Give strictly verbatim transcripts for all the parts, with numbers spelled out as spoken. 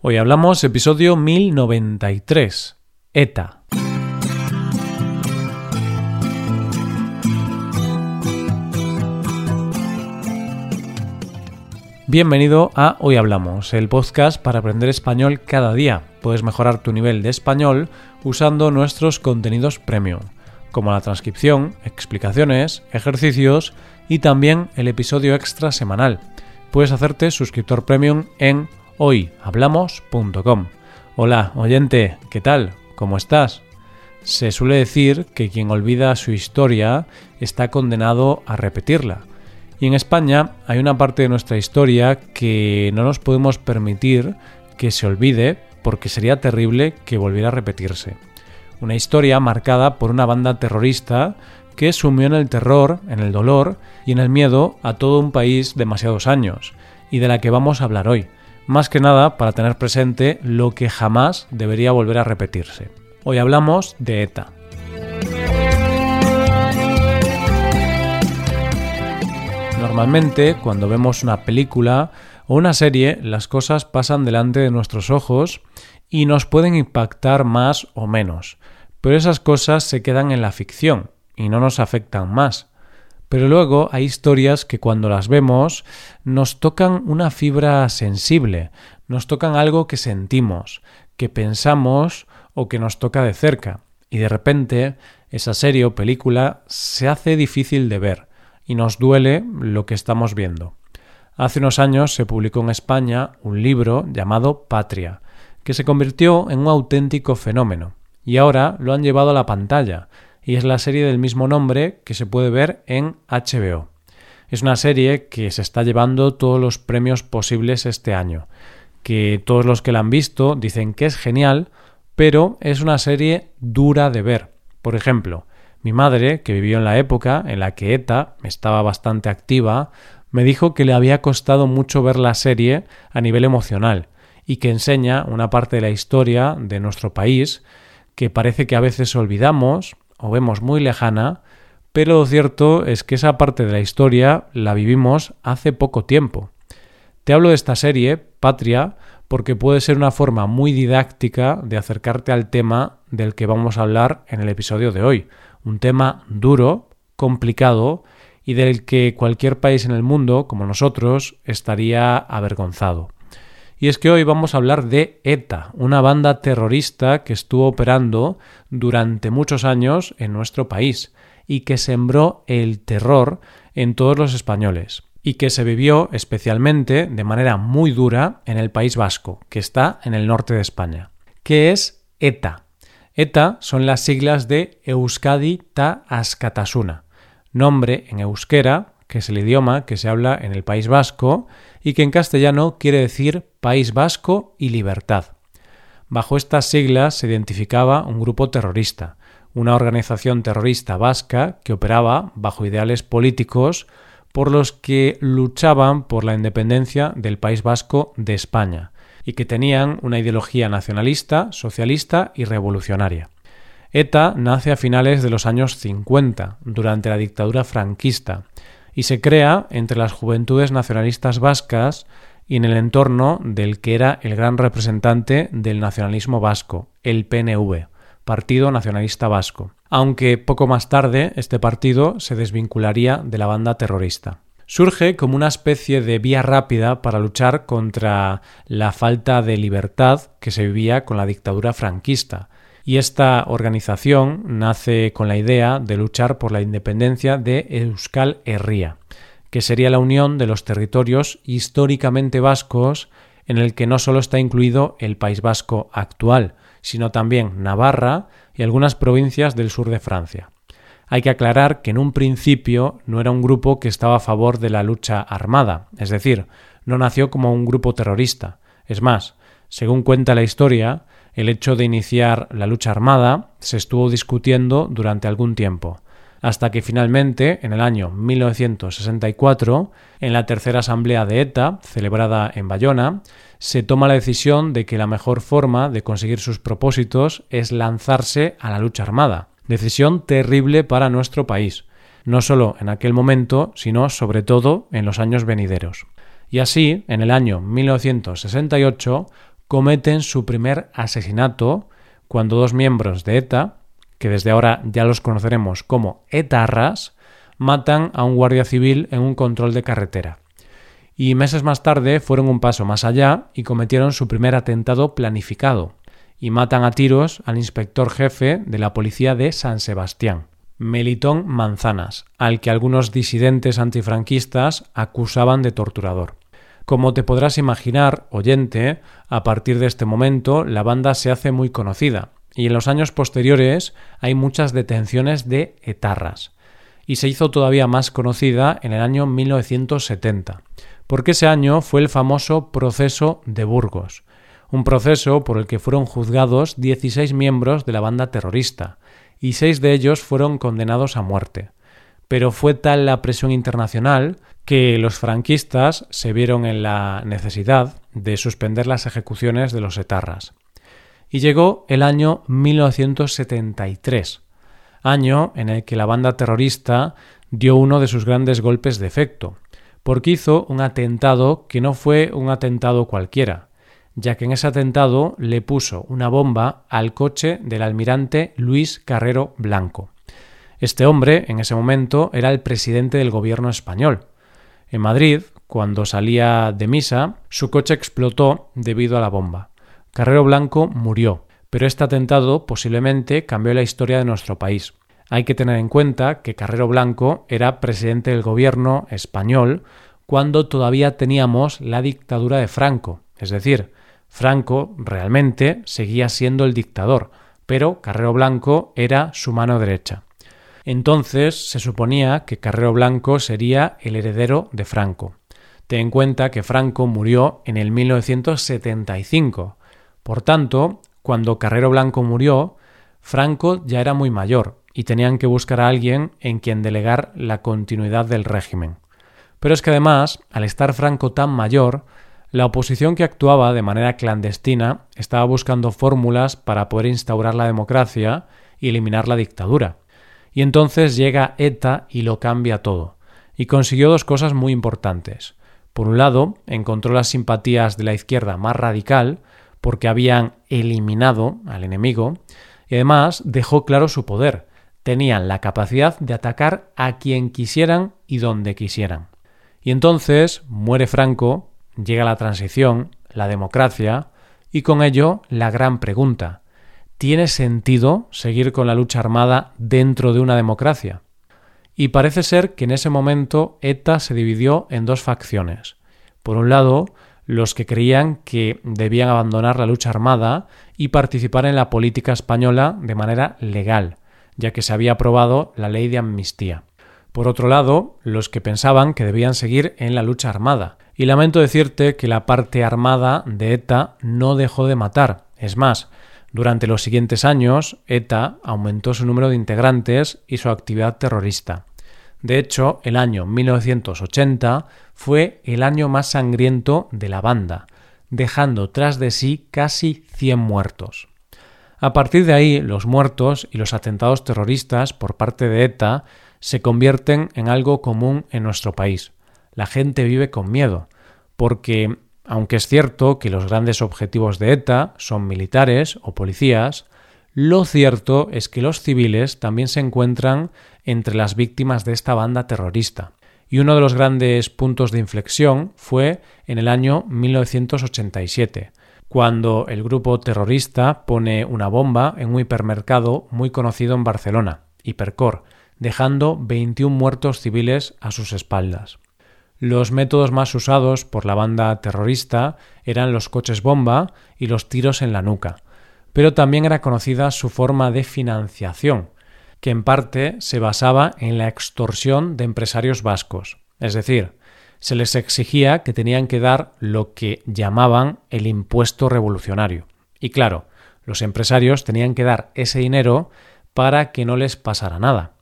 Hoy hablamos episodio mil noventa y tres, ETA. Bienvenido a Hoy Hablamos, el podcast para aprender español cada día. Puedes mejorar tu nivel de español usando nuestros contenidos premium, como la transcripción, explicaciones, ejercicios y también el episodio extra semanal. Puedes hacerte suscriptor premium en hoy hablamos punto com. Hola, oyente, ¿qué tal? ¿Cómo estás? Se suele decir que quien olvida su historia está condenado a repetirla. Y en España hay una parte de nuestra historia que no nos podemos permitir que se olvide porque sería terrible que volviera a repetirse. Una historia marcada por una banda terrorista que sumió en el terror, en el dolor y en el miedo a todo un país demasiados años, y de la que vamos a hablar hoy. Más que nada para tener presente lo que jamás debería volver a repetirse. Hoy hablamos de ETA. Normalmente, cuando vemos una película o una serie, las cosas pasan delante de nuestros ojos y nos pueden impactar más o menos. Pero esas cosas se quedan en la ficción y no nos afectan más. Pero luego hay historias que cuando las vemos nos tocan una fibra sensible, nos tocan algo que sentimos, que pensamos o que nos toca de cerca. Y de repente esa serie o película se hace difícil de ver y nos duele lo que estamos viendo. Hace unos años se publicó en España un libro llamado Patria, que se convirtió en un auténtico fenómeno. Y ahora lo han llevado a la pantalla, y es la serie del mismo nombre que se puede ver en H B O. Es una serie que se está llevando todos los premios posibles este año, que todos los que la han visto dicen que es genial, pero es una serie dura de ver. Por ejemplo, mi madre, que vivió en la época en la que ETA estaba bastante activa, me dijo que le había costado mucho ver la serie a nivel emocional y que enseña una parte de la historia de nuestro país que parece que a veces olvidamos o vemos muy lejana, pero lo cierto es que esa parte de la historia la vivimos hace poco tiempo. Te hablo de esta serie, Patria, porque puede ser una forma muy didáctica de acercarte al tema del que vamos a hablar en el episodio de hoy. Un tema duro, complicado y del que cualquier país en el mundo, como nosotros, estaría avergonzado. Y es que hoy vamos a hablar de ETA, una banda terrorista que estuvo operando durante muchos años en nuestro país y que sembró el terror en todos los españoles y que se vivió especialmente de manera muy dura en el País Vasco, que está en el norte de España. ¿Qué es ETA? ETA son las siglas de Euskadi Ta Askatasuna, nombre en euskera, que es el idioma que se habla en el País Vasco y que en castellano quiere decir País Vasco y Libertad. Bajo estas siglas se identificaba un grupo terrorista, una organización terrorista vasca que operaba bajo ideales políticos por los que luchaban por la independencia del País Vasco de España y que tenían una ideología nacionalista, socialista y revolucionaria. ETA nace a finales de los años cincuenta, durante la dictadura franquista, y se crea entre las juventudes nacionalistas vascas y en el entorno del que era el gran representante del nacionalismo vasco, el P N V, Partido Nacionalista Vasco, aunque poco más tarde este partido se desvincularía de la banda terrorista. Surge como una especie de vía rápida para luchar contra la falta de libertad que se vivía con la dictadura franquista, y esta organización nace con la idea de luchar por la independencia de Euskal Herria, que sería la unión de los territorios históricamente vascos en el que no solo está incluido el País Vasco actual, sino también Navarra y algunas provincias del sur de Francia. Hay que aclarar que en un principio no era un grupo que estaba a favor de la lucha armada, es decir, no nació como un grupo terrorista. Es más, según cuenta la historia, el hecho de iniciar la lucha armada se estuvo discutiendo durante algún tiempo, hasta que finalmente, en el año mil novecientos sesenta y cuatro, en la tercera asamblea de ETA, celebrada en Bayona, se toma la decisión de que la mejor forma de conseguir sus propósitos es lanzarse a la lucha armada. Decisión terrible para nuestro país, no solo en aquel momento, sino sobre todo en los años venideros. Y así, en el año mil novecientos sesenta y ocho, cometen su primer asesinato cuando dos miembros de ETA, que desde ahora ya los conoceremos como etarras, matan a un guardia civil en un control de carretera. Y meses más tarde fueron un paso más allá y cometieron su primer atentado planificado y matan a tiros al inspector jefe de la policía de San Sebastián, Melitón Manzanas, al que algunos disidentes antifranquistas acusaban de torturador. Como te podrás imaginar, oyente, a partir de este momento la banda se hace muy conocida y en los años posteriores hay muchas detenciones de etarras. Y se hizo todavía más conocida en el año mil novecientos setenta, porque ese año fue el famoso Proceso de Burgos, un proceso por el que fueron juzgados dieciséis miembros de la banda terrorista, y seis de ellos fueron condenados a muerte. Pero fue tal la presión internacional que los franquistas se vieron en la necesidad de suspender las ejecuciones de los etarras. Y llegó el año mil novecientos setenta y tres, año en el que la banda terrorista dio uno de sus grandes golpes de efecto, porque hizo un atentado que no fue un atentado cualquiera, ya que en ese atentado le puso una bomba al coche del almirante Luis Carrero Blanco. Este hombre, en ese momento, era el presidente del gobierno español. En Madrid, cuando salía de misa, su coche explotó debido a la bomba. Carrero Blanco murió. Pero este atentado posiblemente cambió la historia de nuestro país. Hay que tener en cuenta que Carrero Blanco era presidente del gobierno español cuando todavía teníamos la dictadura de Franco. Es decir, Franco realmente seguía siendo el dictador, pero Carrero Blanco era su mano derecha. Entonces se suponía que Carrero Blanco sería el heredero de Franco. Ten en cuenta que Franco murió en el mil novecientos setenta y cinco. Por tanto, cuando Carrero Blanco murió, Franco ya era muy mayor y tenían que buscar a alguien en quien delegar la continuidad del régimen. Pero es que además, al estar Franco tan mayor, la oposición que actuaba de manera clandestina estaba buscando fórmulas para poder instaurar la democracia y eliminar la dictadura. Y entonces llega ETA y lo cambia todo. Y consiguió dos cosas muy importantes. Por un lado, encontró las simpatías de la izquierda más radical, porque habían eliminado al enemigo, y además dejó claro su poder. Tenían la capacidad de atacar a quien quisieran y donde quisieran. Y entonces muere Franco, llega la transición, la democracia, y con ello la gran pregunta: ¿tiene sentido seguir con la lucha armada dentro de una democracia? Y parece ser que en ese momento ETA se dividió en dos facciones. Por un lado, los que creían que debían abandonar la lucha armada y participar en la política española de manera legal, ya que se había aprobado la ley de amnistía. Por otro lado, los que pensaban que debían seguir en la lucha armada. Y lamento decirte que la parte armada de ETA no dejó de matar. Es más, durante los siguientes años, ETA aumentó su número de integrantes y su actividad terrorista. De hecho, el año mil novecientos ochenta fue el año más sangriento de la banda, dejando tras de sí casi cien muertos. A partir de ahí, los muertos y los atentados terroristas por parte de ETA se convierten en algo común en nuestro país. La gente vive con miedo, porque, aunque es cierto que los grandes objetivos de ETA son militares o policías, lo cierto es que los civiles también se encuentran entre las víctimas de esta banda terrorista. Y uno de los grandes puntos de inflexión fue en el año mil novecientos ochenta y siete, cuando el grupo terrorista pone una bomba en un hipermercado muy conocido en Barcelona, Hipercor, dejando veintiún muertos civiles a sus espaldas. Los métodos más usados por la banda terrorista eran los coches bomba y los tiros en la nuca. Pero también era conocida su forma de financiación, que en parte se basaba en la extorsión de empresarios vascos. Es decir, se les exigía que tenían que dar lo que llamaban el impuesto revolucionario. Y claro, los empresarios tenían que dar ese dinero para que no les pasara nada.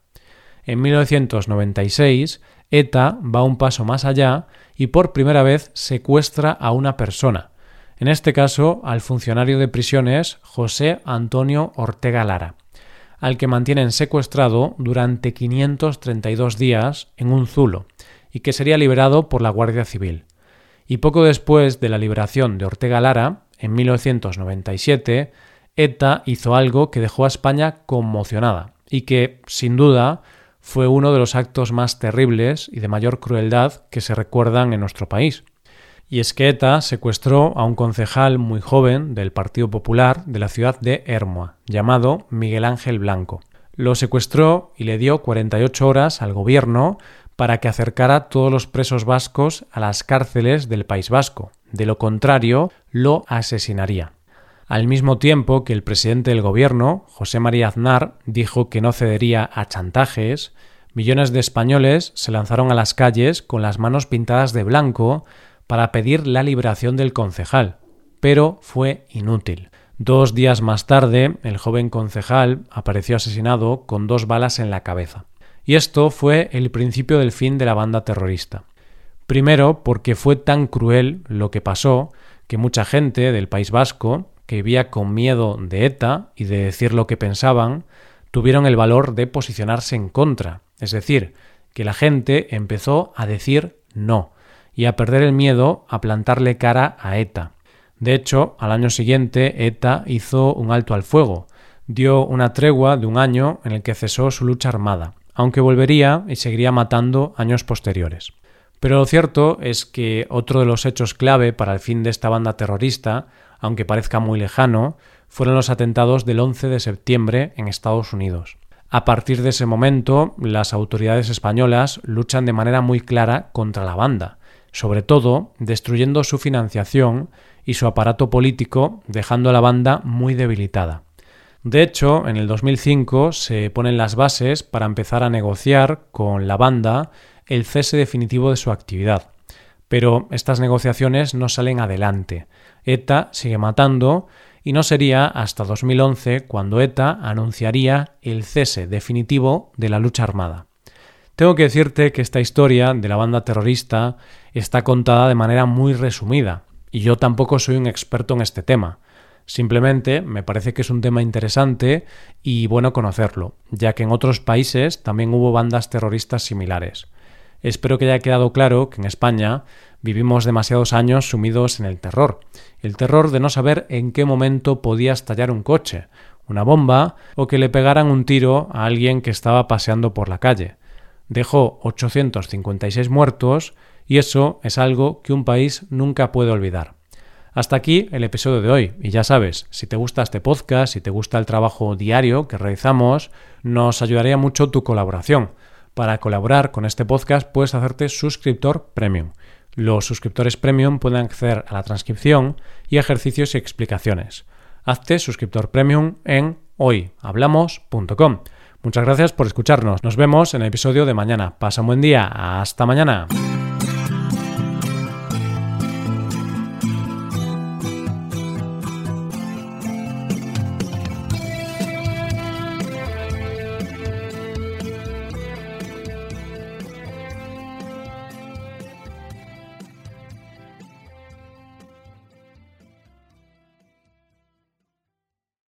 En mil novecientos noventa y seis, ETA va un paso más allá y por primera vez secuestra a una persona. En este caso, al funcionario de prisiones José Antonio Ortega Lara, al que mantienen secuestrado durante quinientos treinta y dos días en un zulo y que sería liberado por la Guardia Civil. Y poco después de la liberación de Ortega Lara, en mil novecientos noventa y siete, ETA hizo algo que dejó a España conmocionada y que, sin duda, fue uno de los actos más terribles y de mayor crueldad que se recuerdan en nuestro país. Y es que ETA secuestró a un concejal muy joven del Partido Popular de la ciudad de Ermua, llamado Miguel Ángel Blanco. Lo secuestró y le dio cuarenta y ocho horas al gobierno para que acercara a todos los presos vascos a las cárceles del País Vasco. De lo contrario, lo asesinaría. Al mismo tiempo que el presidente del gobierno, José María Aznar, dijo que no cedería a chantajes, millones de españoles se lanzaron a las calles con las manos pintadas de blanco para pedir la liberación del concejal, pero fue inútil. Dos días más tarde, el joven concejal apareció asesinado con dos balas en la cabeza. Y esto fue el principio del fin de la banda terrorista. Primero, porque fue tan cruel lo que pasó que mucha gente del País Vasco, que vivía con miedo de ETA y de decir lo que pensaban, tuvieron el valor de posicionarse en contra. Es decir, que la gente empezó a decir no y a perder el miedo a plantarle cara a ETA. De hecho, al año siguiente, ETA hizo un alto al fuego, dio una tregua de un año en el que cesó su lucha armada, aunque volvería y seguiría matando años posteriores. Pero lo cierto es que otro de los hechos clave para el fin de esta banda terrorista, aunque parezca muy lejano, fueron los atentados del once de septiembre en Estados Unidos. A partir de ese momento, las autoridades españolas luchan de manera muy clara contra la banda, sobre todo destruyendo su financiación y su aparato político, dejando a la banda muy debilitada. De hecho, en el dos mil cinco se ponen las bases para empezar a negociar con la banda el cese definitivo de su actividad. Pero estas negociaciones no salen adelante. ETA sigue matando y no sería hasta dos mil once cuando ETA anunciaría el cese definitivo de la lucha armada. Tengo que decirte que esta historia de la banda terrorista está contada de manera muy resumida y yo tampoco soy un experto en este tema. Simplemente me parece que es un tema interesante y bueno conocerlo, ya que en otros países también hubo bandas terroristas similares. Espero que haya quedado claro que en España vivimos demasiados años sumidos en el terror. El terror de no saber en qué momento podía estallar un coche, una bomba o que le pegaran un tiro a alguien que estaba paseando por la calle. Dejó ochocientos cincuenta y seis muertos y eso es algo que un país nunca puede olvidar. Hasta aquí el episodio de hoy. Y ya sabes, si te gusta este podcast, si te gusta el trabajo diario que realizamos, nos ayudaría mucho tu colaboración. Para colaborar con este podcast puedes hacerte suscriptor premium. Los suscriptores premium pueden acceder a la transcripción y ejercicios y explicaciones. Hazte suscriptor premium en hoy hablamos punto com. Muchas gracias por escucharnos. Nos vemos en el episodio de mañana. Pasa un buen día. Hasta mañana.